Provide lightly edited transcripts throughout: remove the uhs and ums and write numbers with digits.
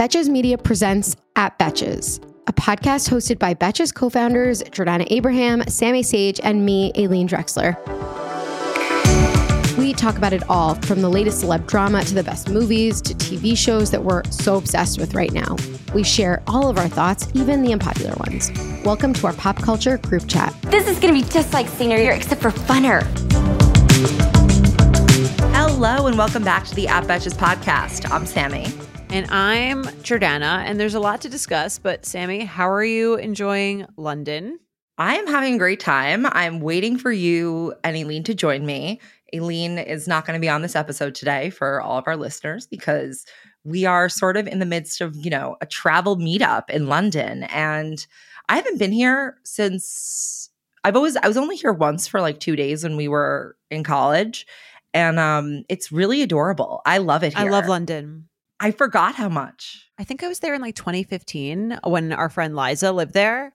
Betches Media presents At Betches, a podcast hosted by Betches co-founders Jordana Abraham, Sammy Sage, and me, Aileen Drexler. We talk about it all, from the latest celeb drama to the best movies to TV shows that we're so obsessed with right now. We share all of our thoughts, even the unpopular ones. Welcome to our pop culture group chat. This is going to be just like senior year, except for funner. Hello, and welcome back to the At Betches podcast. I'm Sammy. And I'm Jordana, and there's a lot to discuss, but Sammy, how are you enjoying London? I am having a great time. I'm waiting for you and Aileen to join me. Aileen is not going to be on this episode today for all of our listeners because we are sort of in the midst of, you know, a travel meetup in London. And I haven't been here since I was only here once for like 2 days when we were in college. And it's really adorable. I love it here. I love London. I forgot how much. I think I was there in like 2015 when our friend Liza lived there.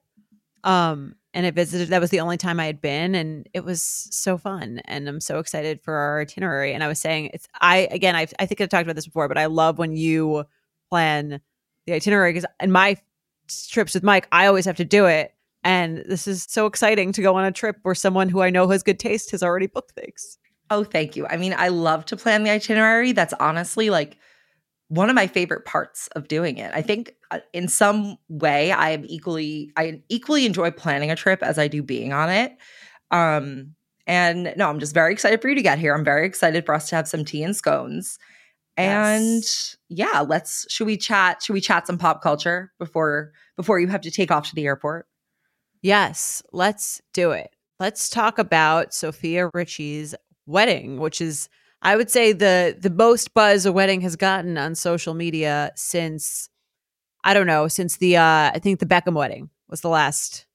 And I visited. That was the only time I had been, and it was so fun. And I'm so excited for our itinerary. And I was saying, I think I've talked about this before, but I love when you plan the itinerary because in my trips with Mike, I always have to do it. And this is so exciting to go on a trip where someone who I know has good taste has already booked things. Oh, thank you. I mean, I love to plan the itinerary. That's honestly like one of my favorite parts of doing it. I think in some way I equally enjoy planning a trip as I do being on it. And no, I'm just very excited for you to get here. I'm very excited for us to have some tea and scones. And yes. Yeah, should we chat some pop culture before you have to take off to the airport? Yes, let's do it. Let's talk about Sophia Richie's wedding, which is, I would say, the most buzz a wedding has gotten on social media since the Beckham wedding was the last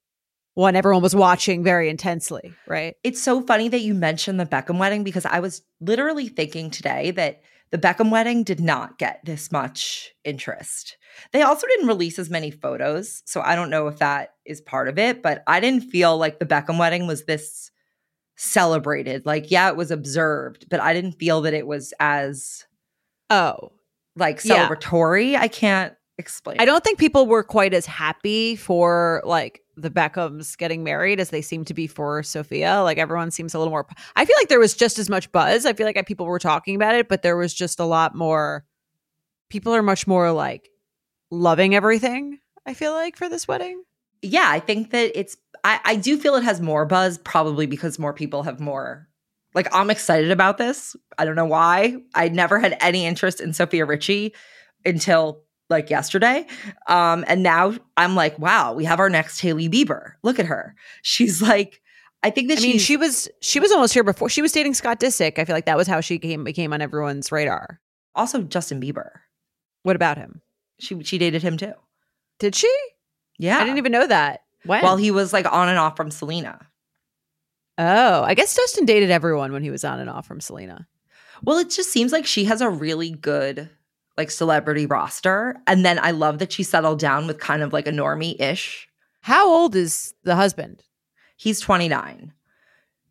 one everyone was watching very intensely, right? It's so funny that you mentioned the Beckham wedding because I was literally thinking today that the Beckham wedding did not get this much interest. They also didn't release as many photos, so I don't know if that is part of it, but I didn't feel like the Beckham wedding was this celebrated. Like, yeah, it was observed, but I didn't feel that it was as celebratory. Yeah. I can't explain. I don't think people were quite as happy for like the Beckhams getting married as they seem to be for Sophia. Like, everyone seems a little more. I feel like there was just as much buzz. I feel like people were talking about it, but there was just a lot more. People are much more like loving everything, I feel like, for this wedding. Yeah, I think that I do feel it has more buzz probably because more people have more, like, I'm excited about this. I don't know why. I never had any interest in Sophia Richie until like yesterday. And now I'm like, wow, we have our next Hailey Bieber. Look at her. She's like, she was almost here before. She was dating Scott Disick. I feel like that was how she became on everyone's radar. Also Justin Bieber. What about him? She dated him too. Did she? Yeah. I didn't even know that. When? Well, he was like on and off from Selena. Oh, I guess Justin dated everyone when he was on and off from Selena. Well, it just seems like she has a really good like celebrity roster. And then I love that she settled down with kind of like a normie-ish. How old is the husband? He's 29.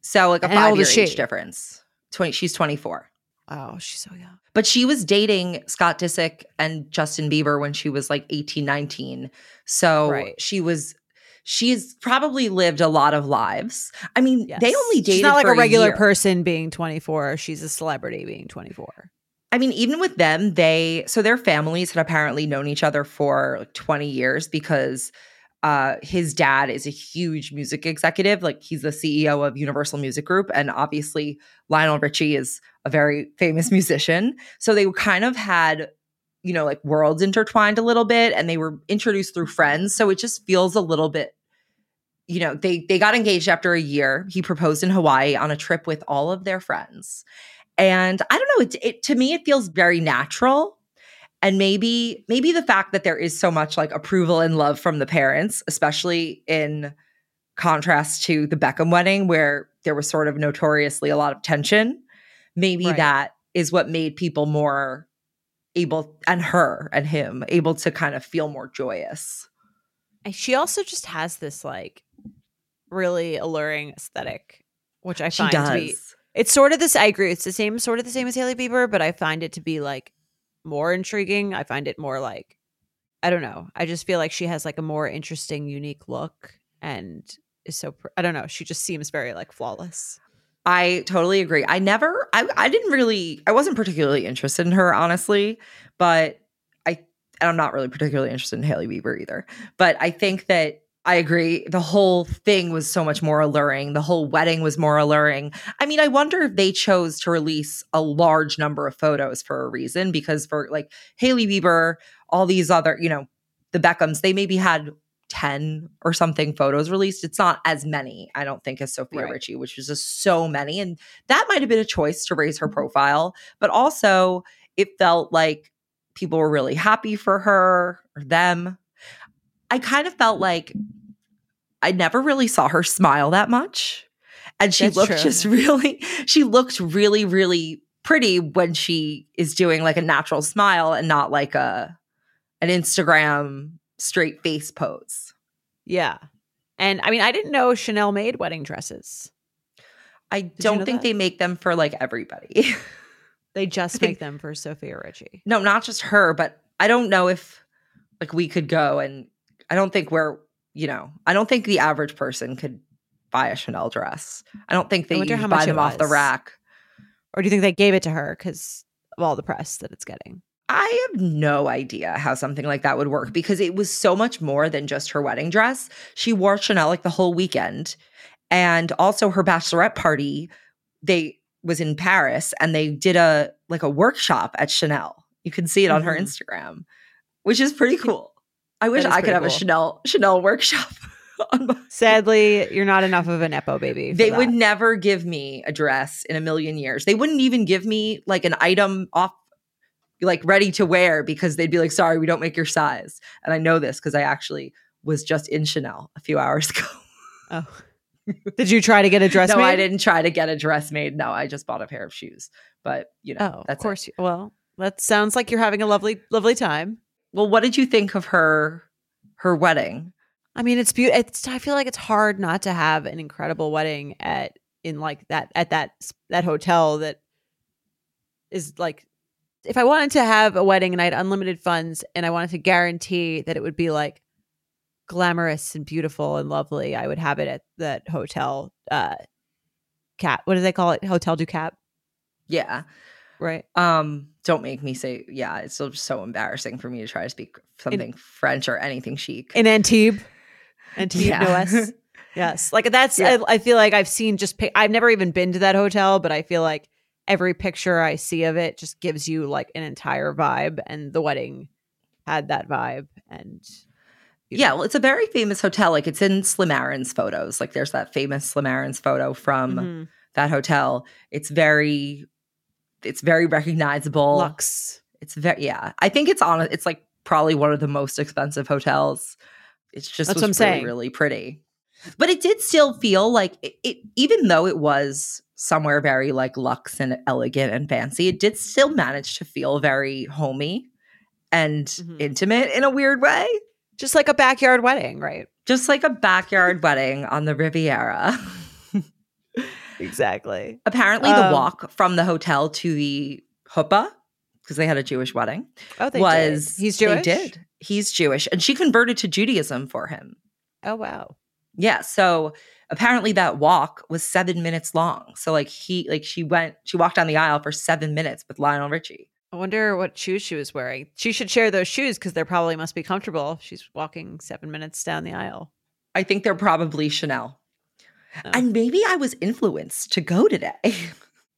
So like a 5-year age difference. She's 24. Oh, she's so young. But she was dating Scott Disick and Justin Bieber when she was like 18, 19. So right. She's probably lived a lot of lives. I mean, yes. They only dated. She's not like for a regular person being 24. She's a celebrity being 24. I mean, even with them, their families had apparently known each other for like 20 years because his dad is a huge music executive. Like, he's the CEO of Universal Music Group. And obviously Lionel Richie is a very famous musician. So they kind of had, you know, like worlds intertwined a little bit, and they were introduced through friends. So it just feels a little bit, you know, they got engaged after a year. He proposed in Hawaii on a trip with all of their friends. And I don't know, it to me, it feels very natural. And maybe the fact that there is so much like approval and love from the parents, especially in contrast to the Beckham wedding, where there was sort of notoriously a lot of tension, maybe right. That is what made people more able, and her and him, able to kind of feel more joyous. And she also just has this like really alluring aesthetic, which I find to be, it's sort of this, I agree, it's the same as Hailey Bieber, but I find it to be like more intriguing. I find it more like I don't know. I just feel like she has like a more interesting, unique look and is so I don't know. She just seems very like flawless. I totally agree. I wasn't particularly interested in her, honestly, but I'm not really particularly interested in Hailey Bieber either. But I think that I agree. The whole thing was so much more alluring. The whole wedding was more alluring. I mean, I wonder if they chose to release a large number of photos for a reason, because for like Hailey Bieber, all these other, you know, the Beckhams, they maybe had 10 or something photos released. It's not as many, I don't think, as Sophia Richie, which is just so many. And that might have been a choice to raise her profile. But also it felt like people were really happy for her or them. I kind of felt like I never really saw her smile that much. And she looked really, really pretty when she is doing like a natural smile and not like an Instagram straight face pose. Yeah. And I mean, I didn't know Chanel made wedding dresses. I don't think they make them for like everybody. They just make them for Sophia Richie. No, not just her, but I don't know if like we could go and I don't think the average person could buy a Chanel dress. I don't think that you could buy them off the rack. Or do you think they gave it to her because of all the press that it's getting? I have no idea how something like that would work, because it was so much more than just her wedding dress. She wore Chanel like the whole weekend. And also her bachelorette party, they was in Paris, and they did a workshop at Chanel. You can see it on her Instagram, which is pretty cool. I wish I could have a Chanel workshop. Sadly, you're not enough of an Epo baby. They would never give me a dress in a million years. They wouldn't even give me like an item off, like ready to wear, because they'd be like, sorry, we don't make your size. And I know this because I actually was just in Chanel a few hours ago. Oh, did you try to get a dress made? No, I didn't try to get a dress made. No, I just bought a pair of shoes. But, you know, that's of course. Well, that sounds like you're having a lovely, lovely time. Well, what did you think of her wedding? I mean, it's beautiful. I feel like it's hard not to have an incredible wedding at that hotel that is like, if I wanted to have a wedding and I had unlimited funds and I wanted to guarantee that it would be like glamorous and beautiful and lovely, I would have it at that hotel. Cap. What do they call it? Hotel du Cap. Yeah. Right. Don't make me say, yeah, it's still just so embarrassing for me to try to speak something French or anything chic. In Antibes. Yeah. No S. Yes. Like that's, yeah. I feel like I've seen I've never even been to that hotel, but I feel like every picture I see of it just gives you like an entire vibe, and the wedding had that vibe. And yeah, well, it's a very famous hotel. Like it's in Slim Aaron's photos. Like there's that famous Slim Aaron's photo from that hotel. It's very recognizable. Lux. It's very, yeah. I think it's on. It's like probably one of the most expensive hotels. It's just really, really pretty. But it did still feel like it, even though it was somewhere very like luxe and elegant and fancy, it did still manage to feel very homey and intimate in a weird way. Just like a backyard wedding, right? Just like a backyard wedding on the Riviera. Exactly. Apparently, the walk from the hotel to the huppah, because they had a Jewish wedding. Oh, did. He's Jewish? They did. He's Jewish. And she converted to Judaism for him. Oh, wow. Yeah. So apparently that walk was 7 minutes long. So like she walked down the aisle for 7 minutes with Lionel Richie. I wonder what shoes she was wearing. She should share those shoes, because they probably must be comfortable. She's walking 7 minutes down the aisle. I think they're probably Chanel. Oh. And maybe I was influenced to go today.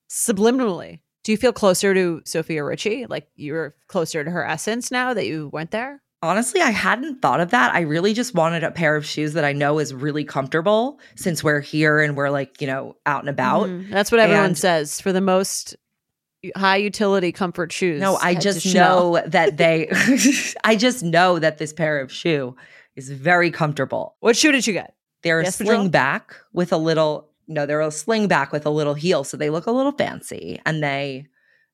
Subliminally. Do you feel closer to Sophia Richie? Like you're closer to her essence now that you went there? Honestly, I hadn't thought of that. I really just wanted a pair of shoes that I know is really comfortable, since we're here and we're like, you know, out and about. Mm-hmm. That's what everyone says, for the most high utility comfort shoes. No, I just know that I just know that this pair of shoe is very comfortable. What shoe did you get? They're a sling back with a little heel. So they look a little fancy, and they,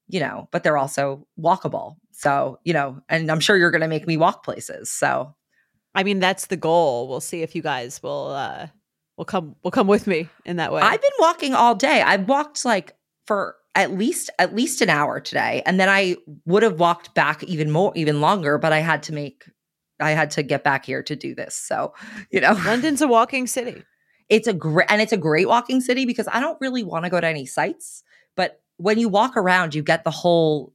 you know, but they're also walkable. So, you know, and I'm sure you're going to make me walk places. So, I mean, that's the goal. We'll see if you guys will come with me in that way. I've been walking all day. I've walked like for at least an hour today. And then I would have walked back even longer, but I had to make I had to get back here to do this. So, you know, London's a walking city. It's a great walking city because I don't really want to go to any sites, but when you walk around, you get the whole,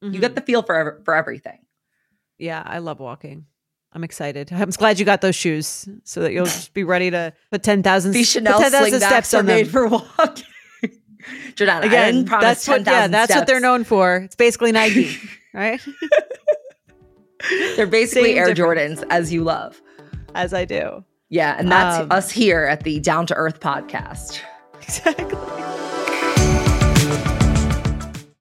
you get the feel for everything. Yeah. I love walking. I'm excited. I'm glad you got those shoes so that you'll just be ready to put 10,000 steps on them. Made for walking. Jordana, again, I didn't promise 10,000 steps. Yeah, that's what they're known for. It's basically Nike, right? They're basically Same Air difference. Jordans, as you love. As I do. Yeah, and that's us here at the Down to Earth podcast. Exactly.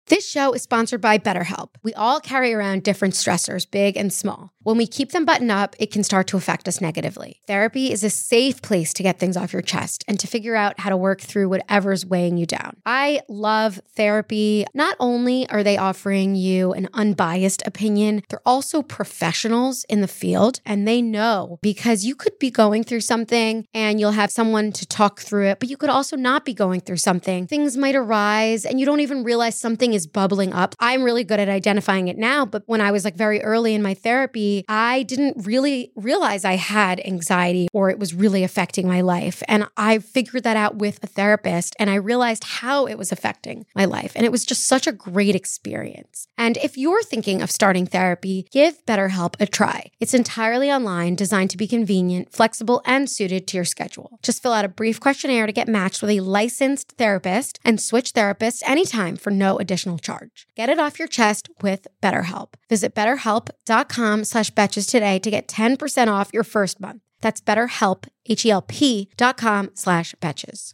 This show is sponsored by BetterHelp. We all carry around different stressors, big and small. When we keep them buttoned up, it can start to affect us negatively. Therapy is a safe place to get things off your chest and to figure out how to work through whatever's weighing you down. I love therapy. Not only are they offering you an unbiased opinion, they're also professionals in the field, and they know, because you could be going through something and you'll have someone to talk through it, but you could also not be going through something. Things might arise and you don't even realize something is bubbling up. I'm really good at identifying it now, but when I was very early in my therapy, I didn't really realize I had anxiety or it was really affecting my life. And I figured that out with a therapist, and I realized how it was affecting my life. And it was just such a great experience. And if you're thinking of starting therapy, give BetterHelp a try. It's entirely online, designed to be convenient, flexible, and suited to your schedule. Just fill out a brief questionnaire to get matched with a licensed therapist and switch therapists anytime for no additional charge. Get it off your chest with BetterHelp. Visit BetterHelp.com/Betches today to get 10% off your first month. That's BetterHelp, HELP.com/Betches.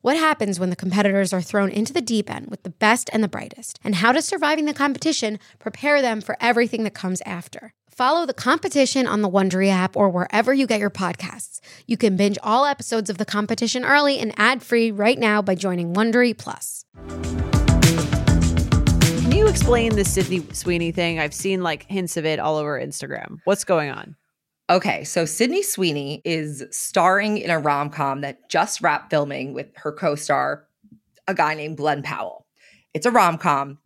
What happens when the competitors are thrown into the deep end with the best and the brightest? And how does surviving the competition prepare them for everything that comes after? Follow The Competition on the Wondery app or wherever you get your podcasts. You can binge all episodes of The Competition early and ad-free right now by joining Wondery Plus. Can you explain the Sydney Sweeney thing? I've seen hints of it all over Instagram. What's going on? Okay, so Sydney Sweeney is starring in a rom-com that just wrapped filming with her co-star, a guy named Glen Powell. It's a rom-com,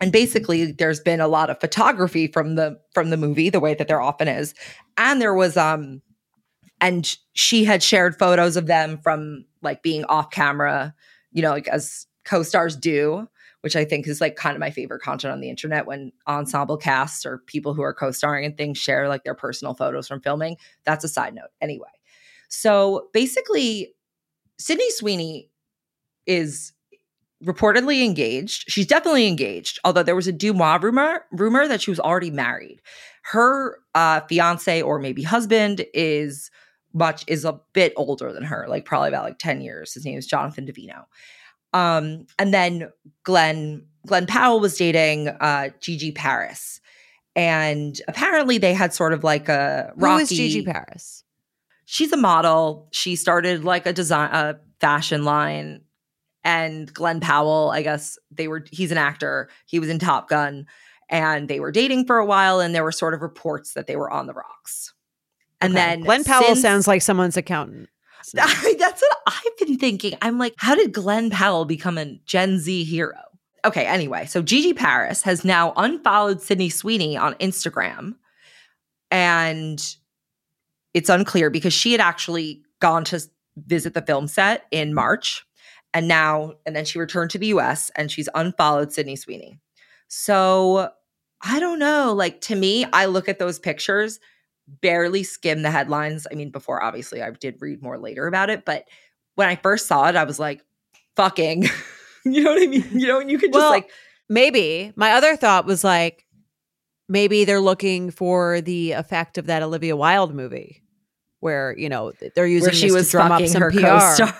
and basically there's been a lot of photography from the movie, the way that there often is, and there was and she had shared photos of them from being off camera, as co-stars do, which I think is kind of my favorite content on the internet, when ensemble casts or people who are co-starring and things share their personal photos from filming. That's a side note. Anyway, so basically Sydney Sweeney is reportedly engaged. She's definitely engaged, although there was a Dumois rumor that she was already married. Her fiance, or maybe husband, is a bit older than her, probably about 10 years. His name is Jonathan Divino. And then Glen Powell was dating Gigi Paris. And apparently they had sort of a rocky... Who is Gigi Paris? She's a model. She started a fashion line. And Glen Powell, I guess he's an actor. He was in Top Gun. And they were dating for a while. And there were sort of reports that they were on the rocks. And then Glen Powell sounds like someone's accountant. That's what I've been thinking. I'm how did Glen Powell become a Gen Z hero? Okay, anyway, so Gigi Paris has now unfollowed Sydney Sweeney on Instagram. And it's unclear because she had actually gone to visit the film set in March. And then she returned to the US and she's unfollowed Sydney Sweeney. So I don't know. To me, I look at those pictures, barely skim the headlines. I mean, before, obviously, I did read more later about it. But when I first saw it, I was fucking, you know what I mean? And you could just maybe. My other thought was maybe they're looking for the effect of that Olivia Wilde movie where, they're using where she was to drum up some her PR. Co-star.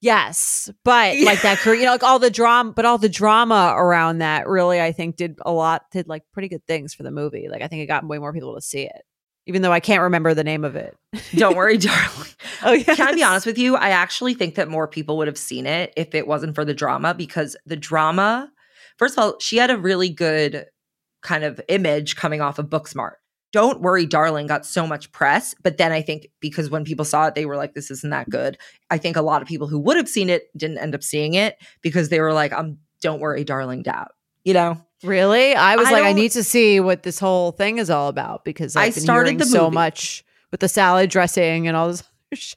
Yes. But that career, all the drama, but all the drama around that really, I think did pretty good things for the movie. I think it got way more people to see it. even though I can't remember the name of it. Don't Worry, Darling. Oh, yes. Can I be honest with you? I actually think that more people would have seen it if it wasn't for the drama, because the drama, first of all, she had a really good kind of image coming off of Booksmart. Don't Worry, Darling got so much press, but then I think because when people saw it, they were like, this isn't that good. I think a lot of people who would have seen it didn't end up seeing it because they were like, I'm Don't Worry, Darling out, you know? Really? I was I need to see what this whole thing is all about because I've been hearing so much with the salad dressing and all this shit.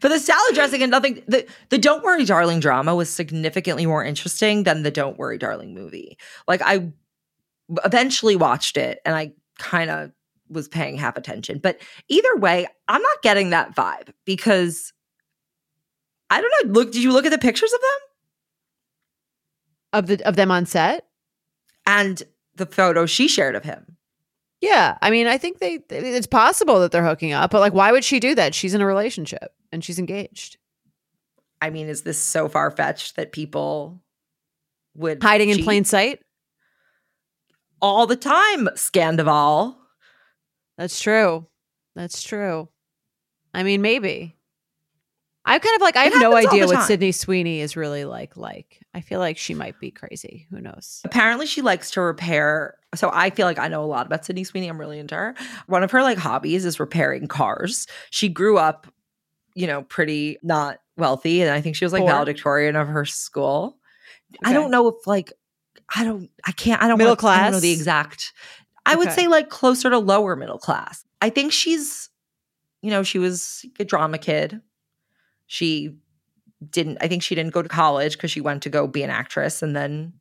But the salad dressing and nothing, the Don't Worry, Darling drama was significantly more interesting than the Don't Worry, Darling movie. Like, I eventually watched it and I kind of was paying half attention. But either way, I'm not getting that vibe because I don't know. Did you look at the pictures of them? Of them on set? And the photo she shared of him. Yeah. I mean, I think it's possible that they're hooking up, but like, why would she do that? She's in a relationship and she's engaged. I mean, is this so far-fetched that people would hiding cheat? In plain sight? All the time, Scandival. That's true. I mean, maybe. I'm kind of like, I have no idea what Sydney Sweeney is really like. I feel like she might be crazy. Who knows? Apparently she likes to repair. So I feel like I know a lot about Sydney Sweeney. I'm really into her. One of her like hobbies is repairing cars. She grew up, you know, pretty not wealthy. And I think she was like valedictorian of her school. Okay. I don't know if like, middle class. I don't know the exact. I would say like closer to lower middle class. I think she's, you know, she was a drama kid. I think she didn't go to college because she went to go be an actress. And then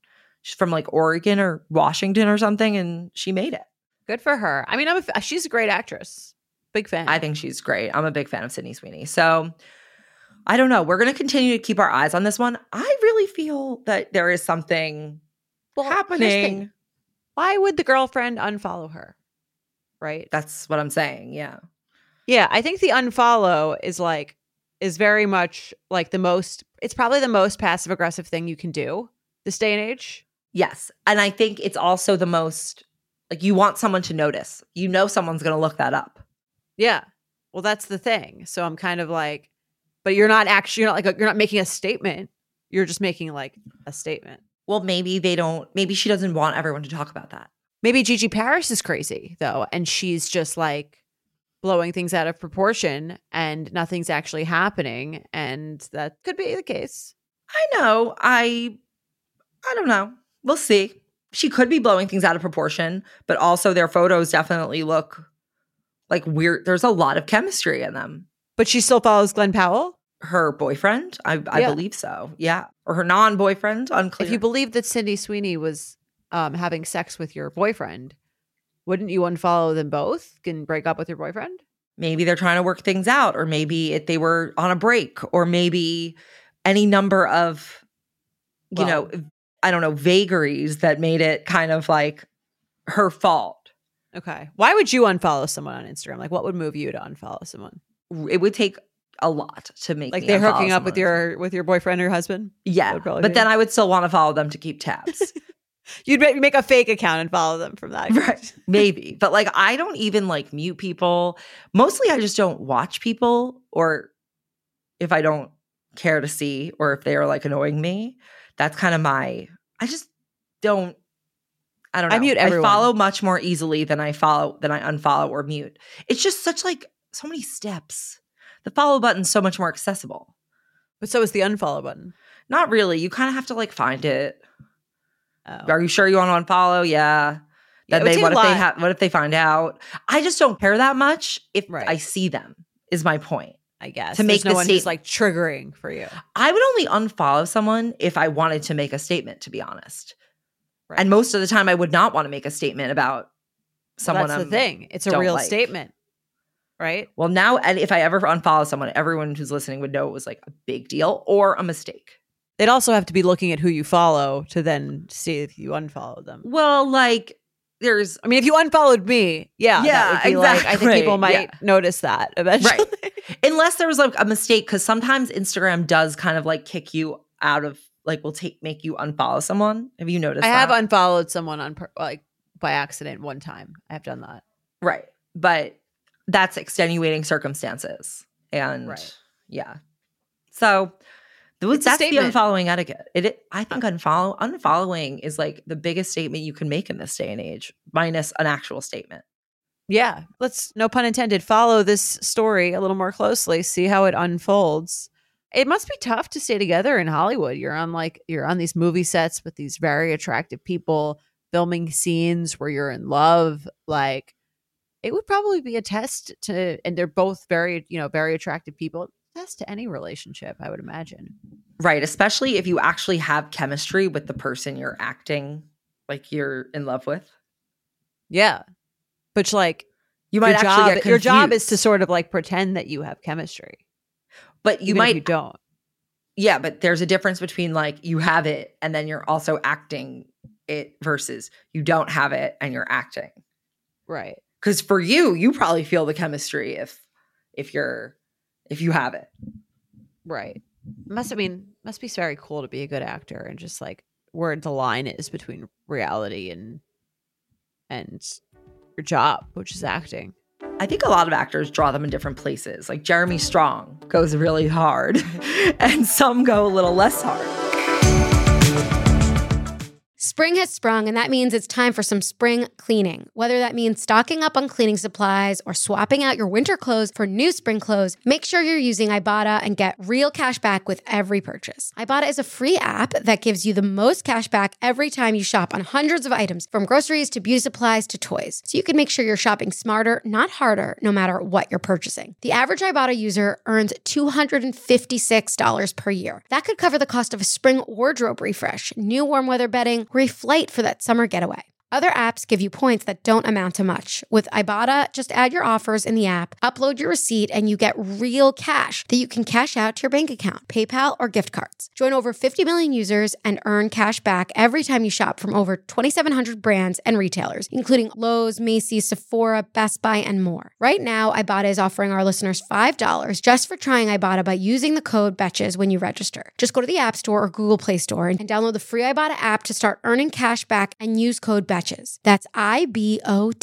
she's from like Oregon or Washington or something. And she made it. Good for her. I mean, she's a great actress. Big fan. I think she's great. I'm a big fan of Sydney Sweeney. So I don't know. We're going to continue to keep our eyes on this one. I really feel that there is something happening. Why would the girlfriend unfollow her? Right? That's what I'm saying. Yeah. Yeah. I think the unfollow is very much like it's probably the most passive aggressive thing you can do this day and age. Yes. And I think it's also the most, like, you want someone to notice. You know someone's going to look that up. Yeah. Well, that's the thing. So I'm kind of like, but you're not making a statement. You're just making like a statement. Well, maybe she doesn't want everyone to talk about that. Maybe Gigi Paris is crazy though. And she's just like, blowing things out of proportion and nothing's actually happening, and that could be the case. I know. I don't know. We'll see. She could be blowing things out of proportion, but also their photos definitely look like weird. There's a lot of chemistry in them. But she still follows Glen Powell? Her boyfriend? I believe so. Yeah. Or her non-boyfriend? Unclear. If you believe that Sydney Sweeney was having sex with your boyfriend, wouldn't you unfollow them both and break up with your boyfriend? Maybe they're trying to work things out, or maybe they were on a break, or maybe any number of, vagaries that made it kind of like her fault. Okay. Why would you unfollow someone on Instagram? Like, what would move you to unfollow someone? It would take a lot to make me unfollow someone. Like, they're hooking up with your boyfriend or husband? Yeah. But then I would still want to follow them to keep tabs. You'd make a fake account and follow them from that. Right. Maybe. But like, I don't even like mute people. Mostly I just don't watch people, or if I don't care to see, or if they are like annoying me. That's kind of I don't know. I mute everyone. I follow much more easily than I unfollow or mute. It's just such like so many steps. The follow button's so much more accessible. But so is the unfollow button. Not really. You kind of have to like find it. Oh. Are you sure you want to unfollow? Yeah. What if they find out? I just don't care that much if I see them, is my point. I guess. There's no one who's like triggering for you. I would only unfollow someone if I wanted to make a statement, to be honest. Right. And most of the time I would not want to make a statement about someone. That's the thing. It's a real statement. Right? Well, now, and if I ever unfollow someone, everyone who's listening would know it was like a big deal or a mistake. They'd also have to be looking at who you follow to then see if you unfollow them. Well, like if you unfollowed me, that would be exactly. Like, I think people might notice that eventually. Right. Unless there was like a mistake, because sometimes Instagram does kind of like kick you out of, like, make you unfollow someone. Have you noticed that? I have unfollowed someone on by accident one time. I have done that. Right. But that's extenuating circumstances. And right. Yeah. So that's the unfollowing etiquette. I think unfollowing is like the biggest statement you can make in this day and age, minus an actual statement. Yeah. Let's, no pun intended, follow this story a little more closely, see how it unfolds. It must be tough to stay together in Hollywood. You're on these movie sets with these very attractive people filming scenes where you're in love. Like, it would probably be a test to, and they're both very, very attractive people. Test to any relationship, I would imagine. Right. Especially if you actually have chemistry with the person you're acting like you're in love with. Yeah. Which, like, you might actually get confused. Your job is to sort of like pretend that you have chemistry. But you might, you don't. Yeah, but there's a difference between like you have it and then you're also acting it versus you don't have it and you're acting. Right. Because for you, you probably feel the chemistry if you have it. Right. Must be very cool to be a good actor and just like where the line is between reality and your job, which is acting. I think a lot of actors draw them in different places. Like Jeremy Strong goes really hard and some go a little less hard. Spring has sprung, and that means it's time for some spring cleaning. Whether that means stocking up on cleaning supplies or swapping out your winter clothes for new spring clothes, make sure you're using Ibotta and get real cash back with every purchase. Ibotta is a free app that gives you the most cash back every time you shop on hundreds of items, from groceries to beauty supplies to toys, so you can make sure you're shopping smarter, not harder, no matter what you're purchasing. The average Ibotta user earns $256 per year. That could cover the cost of a spring wardrobe refresh, new warm weather bedding, flight for that summer getaway. Other apps give you points that don't amount to much. With Ibotta, just add your offers in the app, upload your receipt, and you get real cash that you can cash out to your bank account, PayPal, or gift cards. Join over 50 million users and earn cash back every time you shop from over 2,700 brands and retailers, including Lowe's, Macy's, Sephora, Best Buy, and more. Right now, Ibotta is offering our listeners $5 just for trying Ibotta by using the code BETCHES when you register. Just go to the App Store or Google Play Store and download the free Ibotta app to start earning cash back and use code BETCHES. That's Ibotta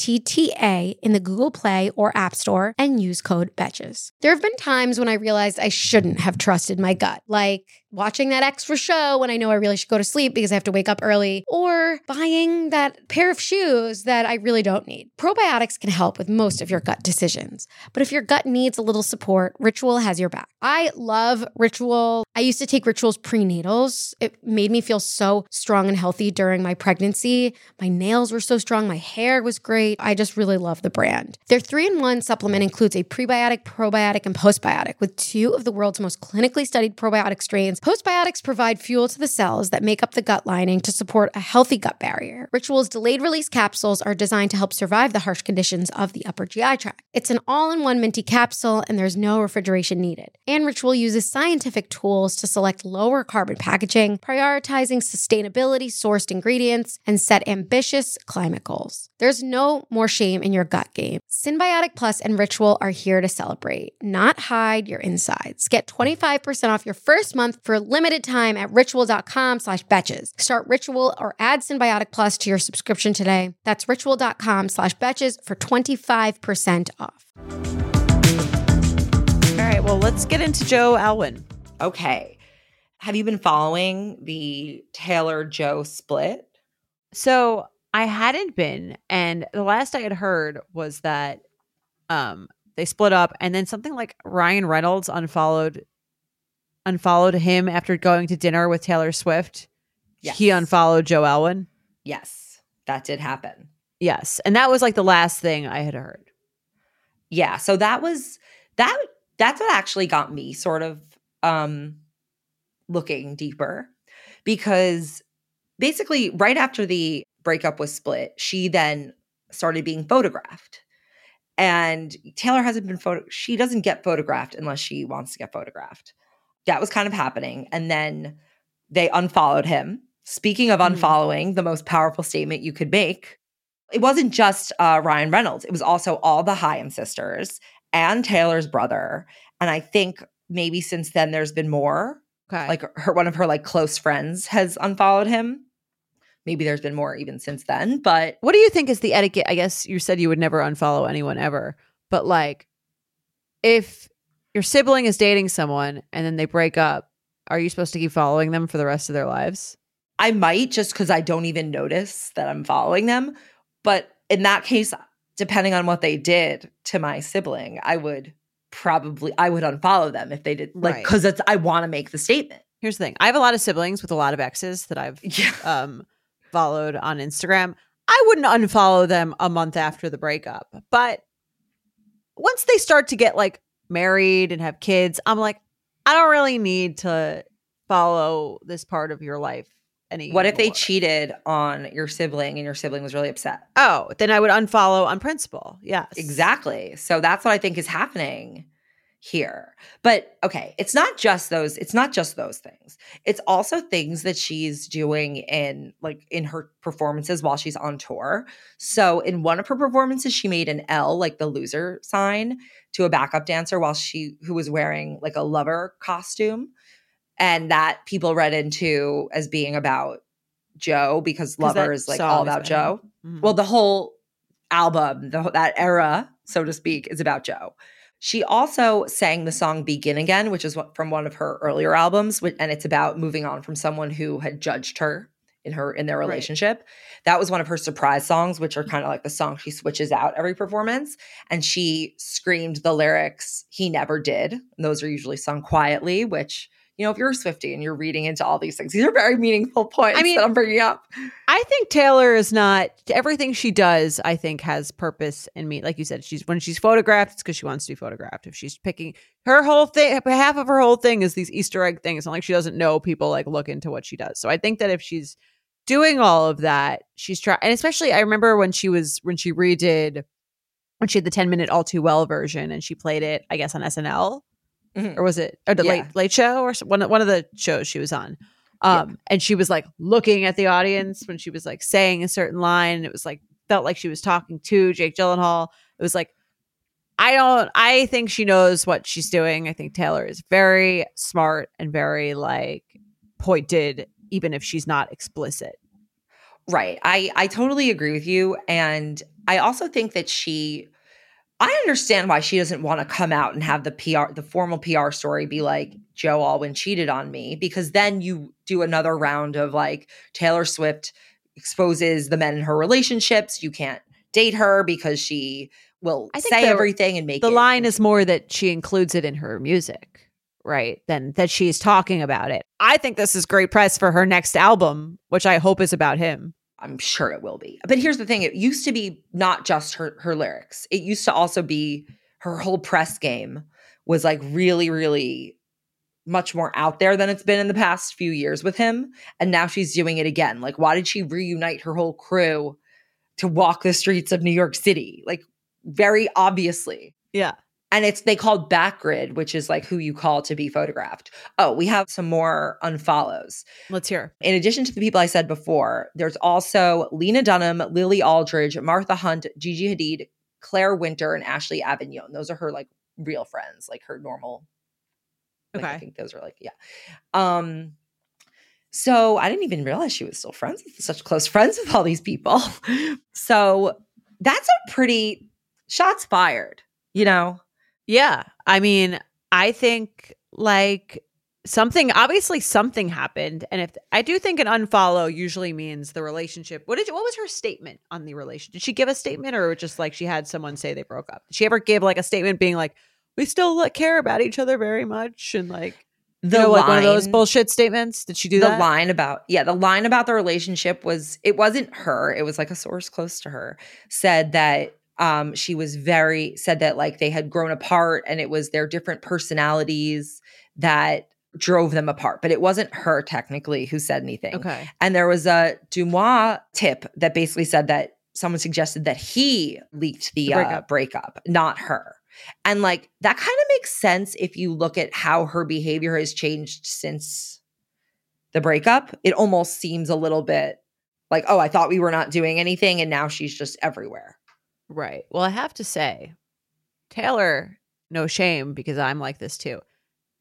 in the Google Play or App Store and use code BETCHES. There have been times when I realized I shouldn't have trusted my gut, like watching that extra show when I know I really should go to sleep because I have to wake up early, or buying that pair of shoes that I really don't need. Probiotics can help with most of your gut decisions, but if your gut needs a little support, Ritual has your back. I love Ritual. I used to take Ritual's prenatals. It made me feel so strong and healthy during my pregnancy. My nails were so strong. My hair was great. I just really love the brand. Their 3-in-1 supplement includes a prebiotic, probiotic, and postbiotic with 2 of the world's most clinically studied probiotic strains. Postbiotics provide fuel to the cells that make up the gut lining to support a healthy gut barrier. Ritual's delayed-release capsules are designed to help survive the harsh conditions of the upper GI tract. It's an all-in-one minty capsule, and there's no refrigeration needed. And Ritual uses scientific tools to select lower carbon packaging, prioritizing sustainability-sourced ingredients, and set ambitious climate goals. There's no more shame in your gut game. Symbiotic Plus and Ritual are here to celebrate, not hide your insides. Get 25% off your first month for a limited time at ritual.com/betches. Start Ritual or add Symbiotic Plus to your subscription today. That's ritual.com/betches for 25% off. All right, well, let's get into Joe Alwyn. Okay. Have you been following the Taylor-Joe split? So I hadn't been, and the last I had heard was that they split up, and then something like Ryan Reynolds unfollowed him after going to dinner with Taylor Swift. Yes. He unfollowed Joe Alwyn. Yes, that did happen. Yes, and that was like the last thing I had heard. Yeah, so that was that. That's what actually got me sort of looking deeper, because basically right after the breakup was split, she then started being photographed. And Taylor hasn't been she doesn't get photographed unless she wants to get photographed. That was kind of happening. And then they unfollowed him. Speaking of unfollowing, the most powerful statement you could make, it wasn't just Ryan Reynolds. It was also all the Hyam sisters and Taylor's brother. And I think maybe since then there's been more. Okay. Like one of her like close friends has unfollowed him. Maybe there's been more even since then, but... What do you think is the etiquette? I guess you said you would never unfollow anyone ever, But like, if your sibling is dating someone and then they break up, are you supposed to keep following them for the rest of their lives? I might, just because I don't even notice that I'm following them. But in that case, depending on what they did to my sibling, I would unfollow them if they did, like, because right. I want to make the statement. Here's the thing. I have a lot of siblings with a lot of exes that I've followed on Instagram. I wouldn't unfollow them a month after the breakup. But once they start to get like married and have kids, I'm like, I don't really need to follow this part of your life anymore. What if they cheated on your sibling and your sibling was really upset? Oh, then I would unfollow on principle. Yes. Exactly. So that's what I think is happening here. But okay, it's not just those things. It's also things that she's doing in her performances while she's on tour. So in one of her performances, she made an L, like the loser sign, to a backup dancer who was wearing like a lover costume. And that people read into as being about Joe, because Lover is like all about Joe. Mm-hmm. Well, the whole album, that era, so to speak, is about Joe. She also sang the song Begin Again, which is from one of her earlier albums, and it's about moving on from someone who had judged her in their relationship. Right. That was one of her surprise songs, which are kind of like the song she switches out every performance. And she screamed the lyrics, "He never did." And those are usually sung quietly, which, you know, if you're a Swiftie and you're reading into all these things, these are very meaningful points that I'm bringing up. I think Taylor is not – everything she does, I think, has purpose and meaning. Like you said, when she's photographed, it's because she wants to be photographed. If she's picking – her whole thing – half of her whole thing is these Easter egg things. It's not like she doesn't know people, like, look into what she does. So I think that if she's doing all of that, she's trying – and especially I remember when she had the 10-minute All Too Well version and she played it, I guess, on SNL. Mm-hmm. Or was it Late Show or one of the shows she was on? And she was like looking at the audience when she was like saying a certain line. It was like, felt like she was talking to Jake Gyllenhaal. It was like, I think she knows what she's doing. I think Taylor is very smart and very like pointed, even if she's not explicit. Right. I totally agree with you. And I also think that I understand why she doesn't want to come out and have the formal PR story be like, Joe Alwyn cheated on me, because then you do another round of like, Taylor Swift exposes the men in her relationships. You can't date her because she will say everything and make it. The line is more that she includes it in her music, right? Than that she's talking about it. I think this is great press for her next album, which I hope is about him. I'm sure it will be. But here's the thing. It used to be not just her lyrics. It used to also be her whole press game was like really, really much more out there than it's been in the past few years with him. And now she's doing it again. Like, why did she reunite her whole crew to walk the streets of New York City? Like, very obviously. Yeah. And they called Backgrid, which is like who you call to be photographed. Oh, we have some more unfollows. Let's hear. In addition to the people I said before, there's also Lena Dunham, Lily Aldridge, Martha Hunt, Gigi Hadid, Claire Winter, and Ashley Avignon. Those are her like real friends, like her normal. Like, okay. I think those are like, yeah. So I didn't even realize she was still such close friends with all these people. So that's a pretty shots fired, you know? Yeah. I mean, I think like something happened. And I do think an unfollow usually means the relationship. What was her statement on the relationship? Did she give a statement, or just like she had someone say they broke up? Did she ever give like a statement being like, we still care about each other very much? And like like one of those bullshit statements. Did she do that? The line about the relationship was, it wasn't her. It was like a source close to her said that she was said that like they had grown apart and it was their different personalities that drove them apart. But it wasn't her technically who said anything. Okay. And there was a Dumois tip that basically said that someone suggested that he leaked the breakup, not her. And like that kind of makes sense if you look at how her behavior has changed since the breakup. It almost seems a little bit like, oh, I thought we were not doing anything and now she's just everywhere. Right. Well, I have to say, Taylor, no shame, because I'm like this too.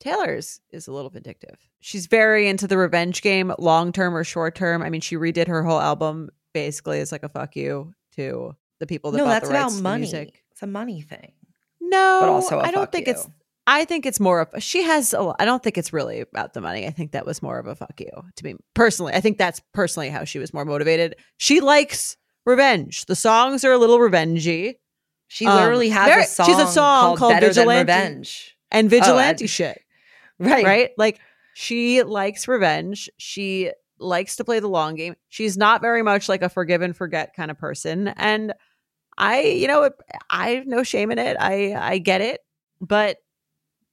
Taylor's is a little vindictive. She's very into the revenge game, long-term or short-term. I mean, she redid her whole album basically as like a fuck you to the people that bought the rights to the music. It's a money thing. No, but also I don't think it's. I think it's more of she has. I don't think it's really about the money. I think that was more of a fuck you to me personally. I think that's personally how she was more motivated. She likes revenge. The songs are a little revengey. She literally has a song. She's a song called Better Vigilante Revenge and Vigilante Shit. Right, right. Like she likes revenge. She likes to play the long game. She's not very much like a forgive and forget kind of person. And I, you know, I have no shame in it. I get it, but.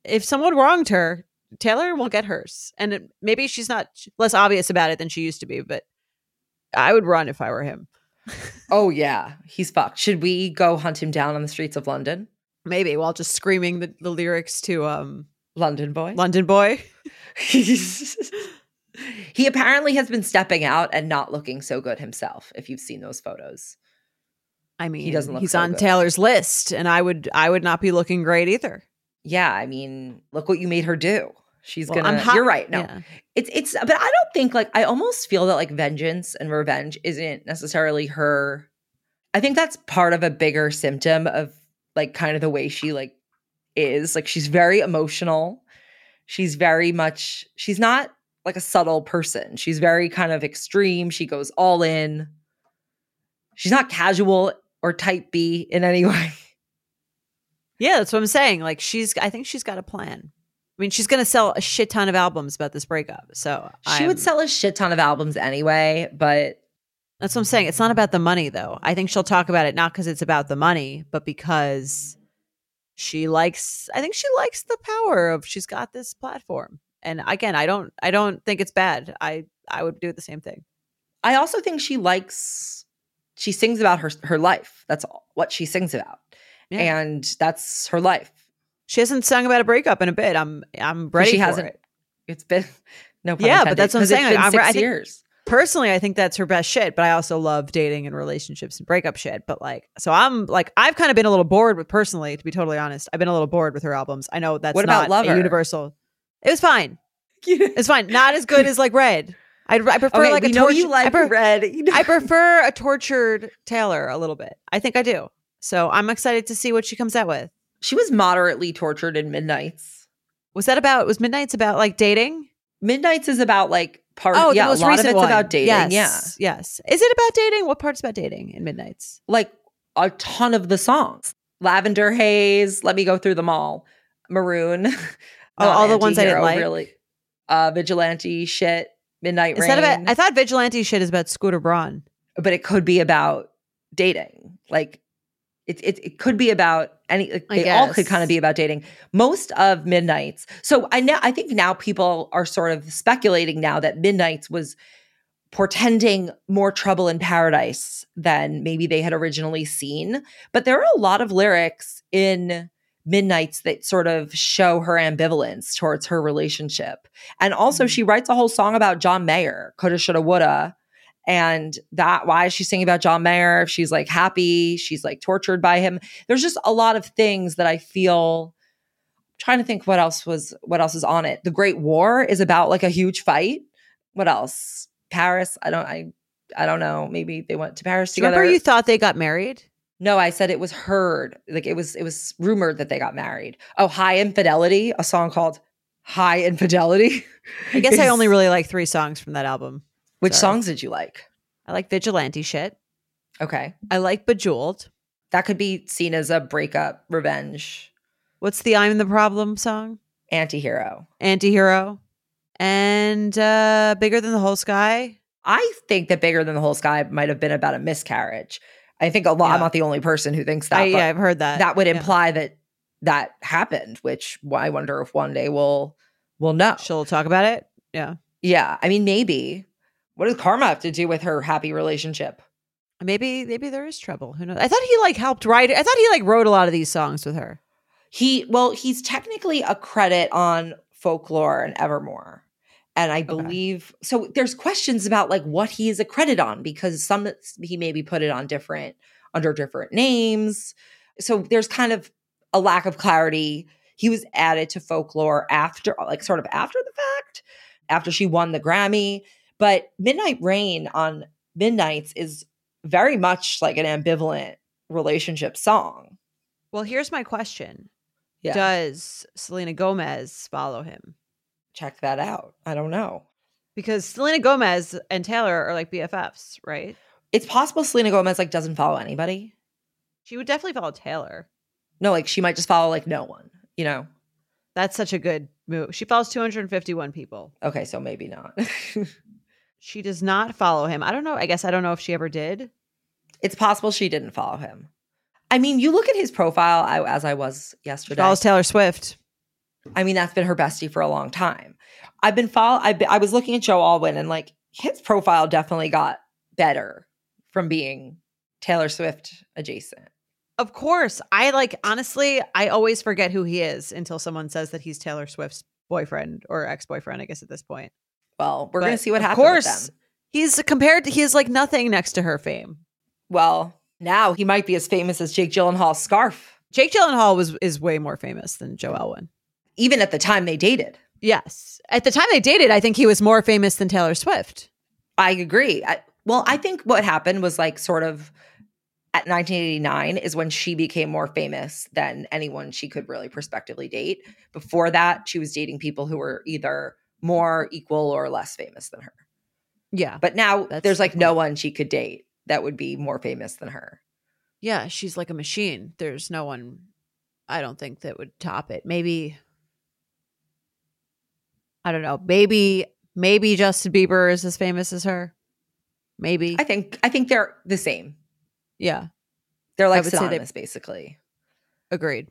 If someone wronged her, Taylor won't get hers. And maybe she's not less obvious about it than she used to be, but I would run if I were him. Oh, yeah. He's fucked. Should we go hunt him down on the streets of London? Maybe while just screaming the lyrics to London Boy. London Boy. He apparently has been stepping out and not looking so good himself, if you've seen those photos. I mean, he doesn't look he's so on good. Taylor's list, and I would not be looking great either. Yeah, I mean, look what you made her do. She's gonna. You're right. No, yeah. It's. But I don't think I almost feel that vengeance and revenge isn't necessarily her. I think that's part of a bigger symptom of kind of the way she is. She's very emotional. She's very much. She's not a subtle person. She's very kind of extreme. She goes all in. She's not casual or type B in any way. Yeah, that's what I'm saying. I think she's got a plan. I mean, she's going to sell a shit ton of albums about this breakup. So she would sell a shit ton of albums anyway, but that's what I'm saying. It's not about the money, though. I think she'll talk about it not because it's about the money, but because she likes the power of she's got this platform. And again, I don't think it's bad. I would do the same thing. I also think she sings about her life. That's what she sings about. Yeah. And that's her life. She hasn't sung about a breakup in a bit. I'm ready. She for hasn't. It. It's been no. Pun intended, but that's what I'm saying. It's been 6 years. Personally, I think that's her best shit. But I also love dating and relationships and breakup shit. But so I'm I've kind of been a little bored with personally. To be totally honest, I've been a little bored with her albums. I know that's what not about Lover? A universal. It was fine. It's fine. Not as good as Red. I prefer okay, we a know you like Red. You know. I prefer a tortured Taylor a little bit. I think I do. So I'm excited to see what she comes out with. She was moderately tortured in Midnights. Was Midnights about dating? Midnights is about part. Oh, yeah, the most a lot recent of it's one. About dating. Yes, yeah. Yes. Is it about dating? What part's about dating in Midnights? A ton of the songs. Lavender Haze. Let me go through them all. Maroon. All the ones I didn't like. Really. Vigilante Shit. Midnight Rain. I thought Vigilante Shit is about Scooter Braun. But it could be about dating. It could be about any. They all could kind of be about dating. Most of Midnights. So I think now people are sort of speculating now that Midnights was portending more trouble in paradise than maybe they had originally seen. But there are a lot of lyrics in Midnights that sort of show her ambivalence towards her relationship. And also, she writes a whole song about John Mayer. Coulda, shoulda, woulda. And that why is she singing about John Mayer? She's happy. She's tortured by him. There's just a lot of things that I feel. I'm trying to think what else is on it. The Great War is about a huge fight. What else? Paris. I don't know. Maybe they went to Paris together. Remember, you thought they got married? No, I said it was heard. It was rumored that they got married. Oh, High Infidelity, a song called High Infidelity. I guess I only really like 3 songs from that album. Which songs did you like? I like Vigilante Shit. Okay. I like Bejeweled. That could be seen as a breakup revenge. What's the I'm the Problem song? Antihero. And Bigger Than the Whole Sky. I think that Bigger Than the Whole Sky might have been about a miscarriage. I think a lot. Yeah. I'm not the only person who thinks that. I've heard that. That would imply that happened, which I wonder if one day we'll know. She'll talk about it? Yeah. Yeah. I mean, maybe. What does karma have to do with her happy relationship? Maybe there is trouble. Who knows? I thought he helped write it. I thought he wrote a lot of these songs with her. He's technically a credit on Folklore and Evermore. And I believe so there's questions about what he is a credit on because some he maybe put it on under different names. So there's kind of a lack of clarity. He was added to Folklore after sort of after the fact, after she won the Grammy. But Midnight Rain on Midnights is very much an ambivalent relationship song. Well, here's my question. Yeah. Does Selena Gomez follow him? Check that out. I don't know. Because Selena Gomez and Taylor are like BFFs, right? It's possible Selena Gomez like doesn't follow anybody. She would definitely follow Taylor. No, like she might just follow like no one, you know? That's such a good move. She follows 251 people. Okay, so maybe not. She does not follow him. I don't know. I guess I don't know if she ever did. It's possible she didn't follow him. I mean, you look at his profile as I was yesterday. She follows Taylor Swift. I mean, that's been her bestie for a long time. I was looking at Joe Alwyn and like his profile definitely got better from being Taylor Swift adjacent. Of course. I like, honestly, I always forget who he is until someone says that he's Taylor Swift's boyfriend or ex-boyfriend, I guess at this point. Well, we're going to see what happens. Of course. With them. He's like nothing next to her fame. Well, now he might be as famous as Jake Gyllenhaal's scarf. Jake Gyllenhaal is way more famous than Joe Alwyn. Even at the time they dated. Yes. At the time they dated, I think he was more famous than Taylor Swift. I agree. I think what happened was like sort of at 1989 is when she became more famous than anyone she could really prospectively date. Before that, she was dating people who were either more equal or less famous than her. Yeah. But now there's like no one she could date that would be more famous than her. Yeah. She's like a machine. There's no one, I don't think, that would top it. Maybe, I don't know. Maybe Justin Bieber is as famous as her. Maybe. I think they're the same. Yeah. They're like synonymous, basically. Agreed.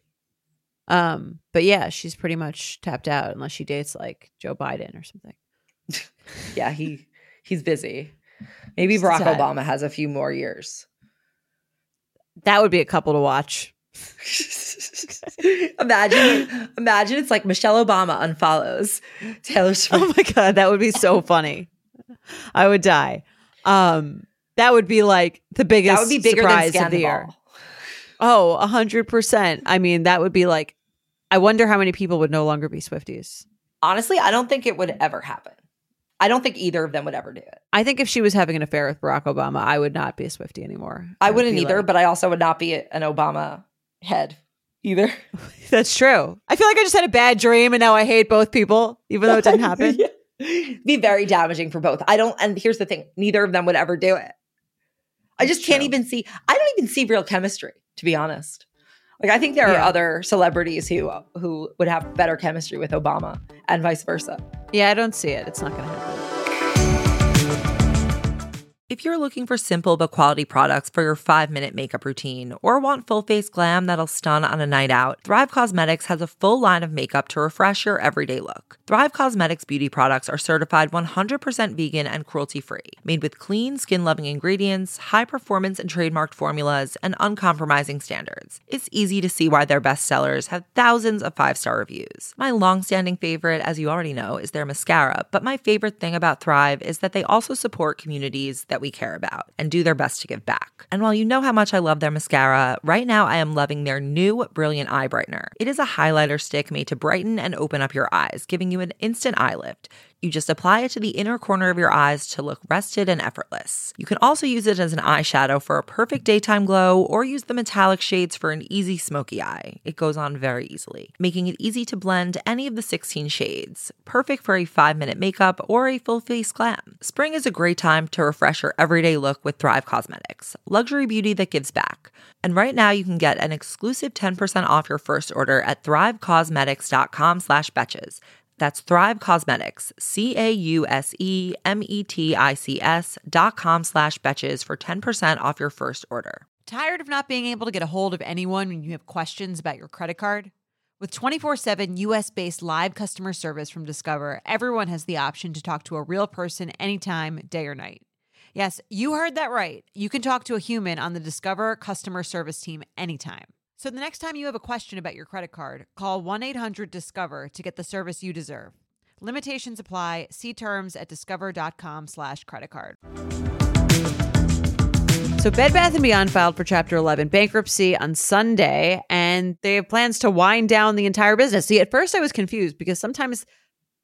But yeah, she's pretty much tapped out unless she dates like Joe Biden or something. Yeah, he's busy. Maybe Barack Obama has a few more years. That would be a couple to watch. Imagine it's like Michelle Obama unfollows Taylor Swift. Oh my God, that would be so funny. I would die. That would be like the biggest that would be bigger surprise than Scandal of the year. Oh, 100%. I mean, that would be like, I wonder how many people would no longer be Swifties. Honestly, I don't think it would ever happen. I don't think either of them would ever do it. I think if she was having an affair with Barack Obama, I would not be a Swiftie anymore. I wouldn't either, but I also would not be an Obama head either. That's true. I feel like I just had a bad dream and now I hate both people, even though it didn't happen. Yeah. It'd be very damaging for both. And here's the thing, neither of them would ever do it. I just can't even see. I don't even see real chemistry, to be honest. Like, I think there are other celebrities who would have better chemistry with Obama and vice versa. Yeah, I don't see it. It's not going to happen. If you're looking for simple but quality products for your 5-minute makeup routine or want full face glam that'll stun on a night out, Thrive Cosmetics has a full line of makeup to refresh your everyday look. Thrive Cosmetics beauty products are certified 100% vegan and cruelty-free, made with clean, skin-loving ingredients, high-performance and trademarked formulas, and uncompromising standards. It's easy to see why their bestsellers have thousands of 5-star reviews. My long-standing favorite, as you already know, is their mascara, but my favorite thing about Thrive is that they also support communities that we care about and do their best to give back. And while you know how much I love their mascara, right now I am loving their new Brilliant Eye Brightener. It is a highlighter stick made to brighten and open up your eyes, giving you an instant eye lift. You just apply it to the inner corner of your eyes to look rested and effortless. You can also use it as an eyeshadow for a perfect daytime glow or use the metallic shades for an easy smoky eye. It goes on very easily, making it easy to blend any of the 16 shades, perfect for a 5-minute makeup or a full face glam. Spring is a great time to refresh your everyday look with Thrive Cosmetics, luxury beauty that gives back. And right now you can get an exclusive 10% off your first order at thrivecosmetics.com/betches. That's Thrive Cosmetics, CAUSEMETICS.com/betches for 10% off your first order. Tired of not being able to get a hold of anyone when you have questions about your credit card? With 24/7 U.S.-based live customer service from Discover, everyone has the option to talk to a real person anytime, day or night. Yes, you heard that right. You can talk to a human on the Discover customer service team anytime. So the next time you have a question about your credit card, call 1-800-DISCOVER to get the service you deserve. Limitations apply. See terms at discover.com/creditcard. So Bed Bath & Beyond filed for Chapter 11 bankruptcy on Sunday, and they have plans to wind down the entire business. See, at first I was confused because sometimes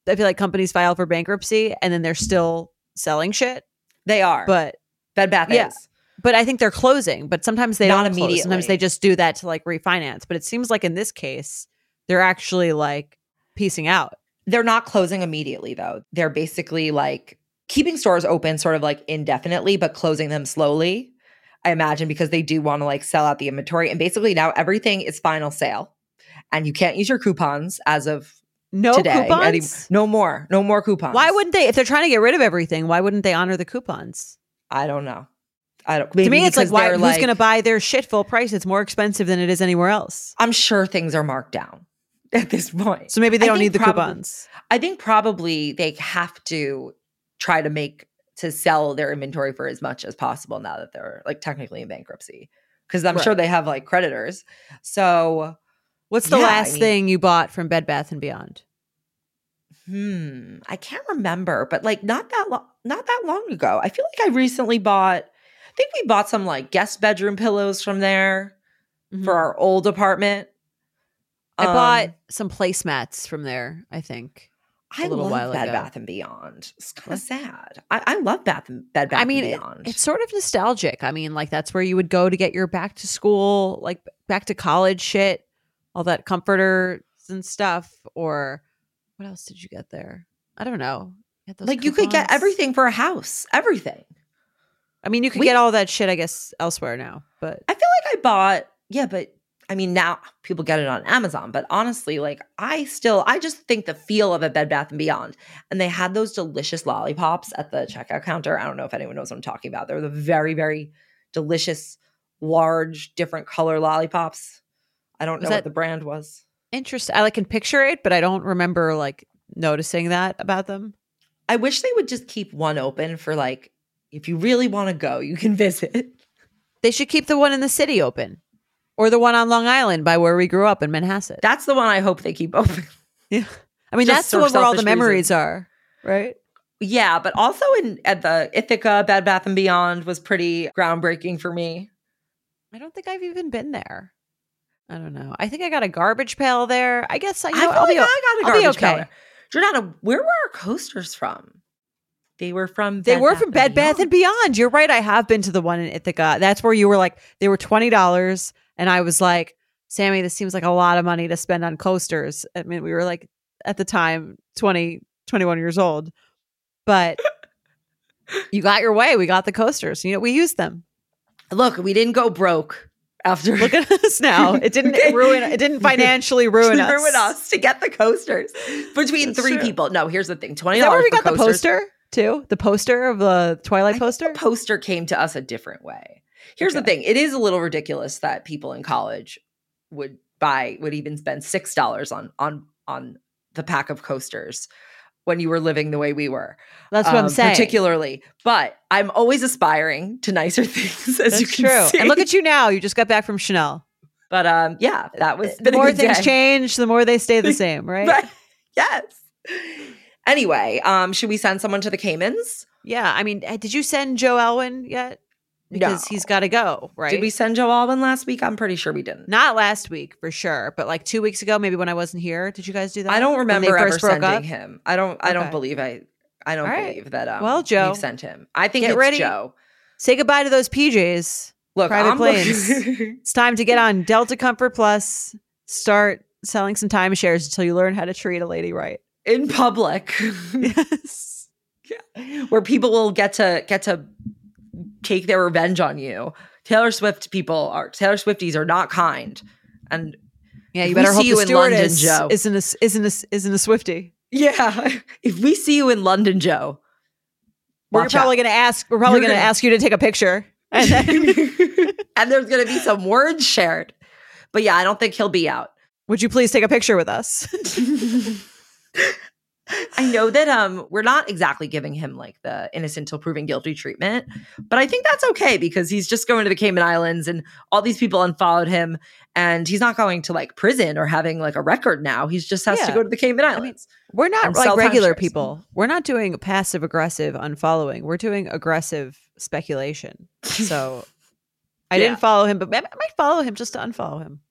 I feel like companies file for bankruptcy and then they're still selling shit. They are. But Bed Bath is. But I think they're closing, but sometimes they don't immediately. Sometimes they just do that to like refinance. But it seems like in this case, they're actually like piecing out. They're not closing immediately though. They're basically like keeping stores open sort of like indefinitely, but closing them slowly, I imagine, because they do want to like sell out the inventory. And basically now everything is final sale. And you can't use your coupons as of today. Coupons? No more coupons. Why wouldn't they? If they're trying to get rid of everything, why wouldn't they honor the coupons? I don't know. To me, it's like, why? Who's going to buy their shit full price? It's more expensive than it is anywhere else. I'm sure things are marked down at this point. So maybe they don't need the coupons. I think probably they have to try to sell their inventory for as much as possible now that they're like technically in bankruptcy, because I'm sure they have like creditors. So what's the last thing you bought from Bed Bath & Beyond? I can't remember, but like not that long ago. I feel like I recently bought – I think we bought some like guest bedroom pillows from there for our old apartment. I bought some placemats from there, I think. I love Bed Bath & Beyond. It's kind of sad. I love Bed Bath & Beyond. It's sort of nostalgic. I mean, like that's where you would go to get your back to school, like back to college shit. All that comforters and stuff. Or what else did you get there? I don't know. You could get everything for a house. Everything. I mean, you could get all that shit, I guess, elsewhere now. But I feel like I bought, but I mean, now people get it on Amazon. But honestly, like I just think the feel of a Bed Bath & Beyond. And they had those delicious lollipops at the checkout counter. I don't know if anyone knows what I'm talking about. They're the very, very delicious, large, different color lollipops. I don't know what the brand was. Interesting. I can picture it, but I don't remember noticing that about them. I wish they would just keep one open for if you really want to go, you can visit. They should keep the one in the city open, or the one on Long Island by where we grew up in Manhasset. That's the one I hope they keep open. Yeah, I mean that's the one where all the memories are, right? Yeah, but also at the Ithaca Bed Bath & Beyond was pretty groundbreaking for me. I don't think I've even been there. I don't know. I think I got a garbage pail there. I guess I got a garbage pail. Jordana, where were our coasters from? They were from Bed Bath and Beyond. You're right. I have been to the one in Ithaca. That's where you were like, they were $20. And I was like, Sammy, this seems like a lot of money to spend on coasters. I mean, we were like, at the time, 20, 21 years old. But you got your way. We got the coasters. You know, we used them. Look, we didn't go broke. After look at us now. It didn't ruin. It didn't financially ruin us. Ruin us to get the coasters between That's three true. People. No, here's the thing. $20. Is that where we got coasters. The poster too? The poster of the Twilight poster. The poster came to us a different way. Here's the thing. It is a little ridiculous that people in college would even spend $6 on the pack of coasters when you were living the way we were. That's what I'm saying. Particularly. But I'm always aspiring to nicer things, as you can see. That's true. And look at you now. You just got back from Chanel. But that was been a good day. The more things change, the more they stay the same, right? Right. Yes. Anyway, should we send someone to the Caymans? Yeah. I mean, did you send Joe Alwyn yet? Because he's got to go, right? Did we send Joe Alwyn last week? I'm pretty sure we didn't. Not last week, for sure. But 2 weeks ago, maybe when I wasn't here. Did you guys do that? I don't remember ever sending him. I don't believe that we've sent him. I think it's Joe. Say goodbye to those PJs. Look, private planes. It's time to get on Delta Comfort Plus. Start selling some timeshares until you learn how to treat a lady right. In public. Yes. Yeah. Where people will get to take their revenge on you. Taylor Swifties are not kind, and you better hope you in London, Joe. Isn't a Swiftie? Yeah, if we see you in London, Joe, we're probably going to ask you to take a picture, and then and there's going to be some words shared. But yeah, I don't think he'll be out. Would you please take a picture with us? I know that we're not exactly giving him the innocent till proven guilty treatment, but I think that's okay because he's just going to the Cayman Islands and all these people unfollowed him, and he's not going to prison or having a record now. He just has to go to the Cayman Islands. I mean, we're not regular people. We're not doing passive aggressive unfollowing. We're doing aggressive speculation. So I didn't follow him, but I might follow him just to unfollow him.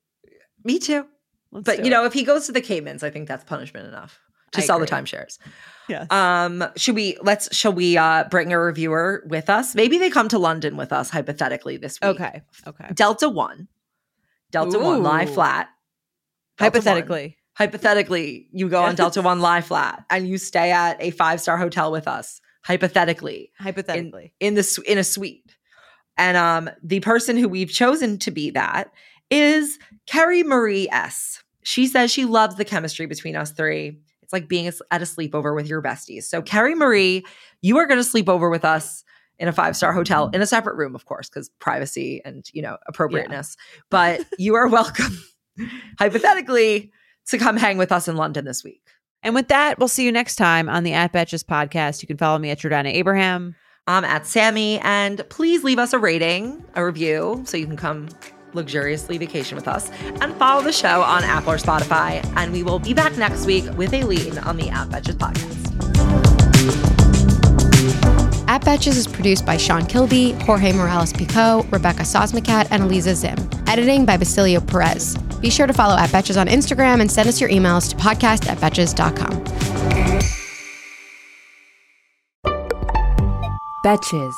Me too. If he goes to the Caymans, I think that's punishment enough. to sell the timeshares. Yes. Shall we bring a reviewer with us? Maybe they come to London with us hypothetically this week. Okay. Delta Ooh. One lie flat. Hypothetically, you go on Delta One lie flat and you stay at a 5-star hotel with us. Hypothetically, in a suite, and the person who we've chosen to be that is Carrie Marie S. She says she loves the chemistry between us three. It's like being at a sleepover with your besties. So Carrie Marie, you are going to sleep over with us in a 5-star hotel in a separate room, of course, because privacy and appropriateness. Yeah. But you are welcome, hypothetically, to come hang with us in London this week. And with that, we'll see you next time on the At Betches podcast. You can follow me at Jordana Abraham. I'm at Sammy. And please leave us a rating, a review, so you can come luxuriously vacation with us. And follow the show on Apple or Spotify. And we will be back next week with Aileen on the At Betches podcast. At Betches is produced by Sean Kilby, Jorge Morales-Pico, Rebecca Sosmacat, and Aliza Zim. Editing by Basilio Perez. Be sure to follow @Betches on Instagram and send us your emails to podcast@betches.com. Betches.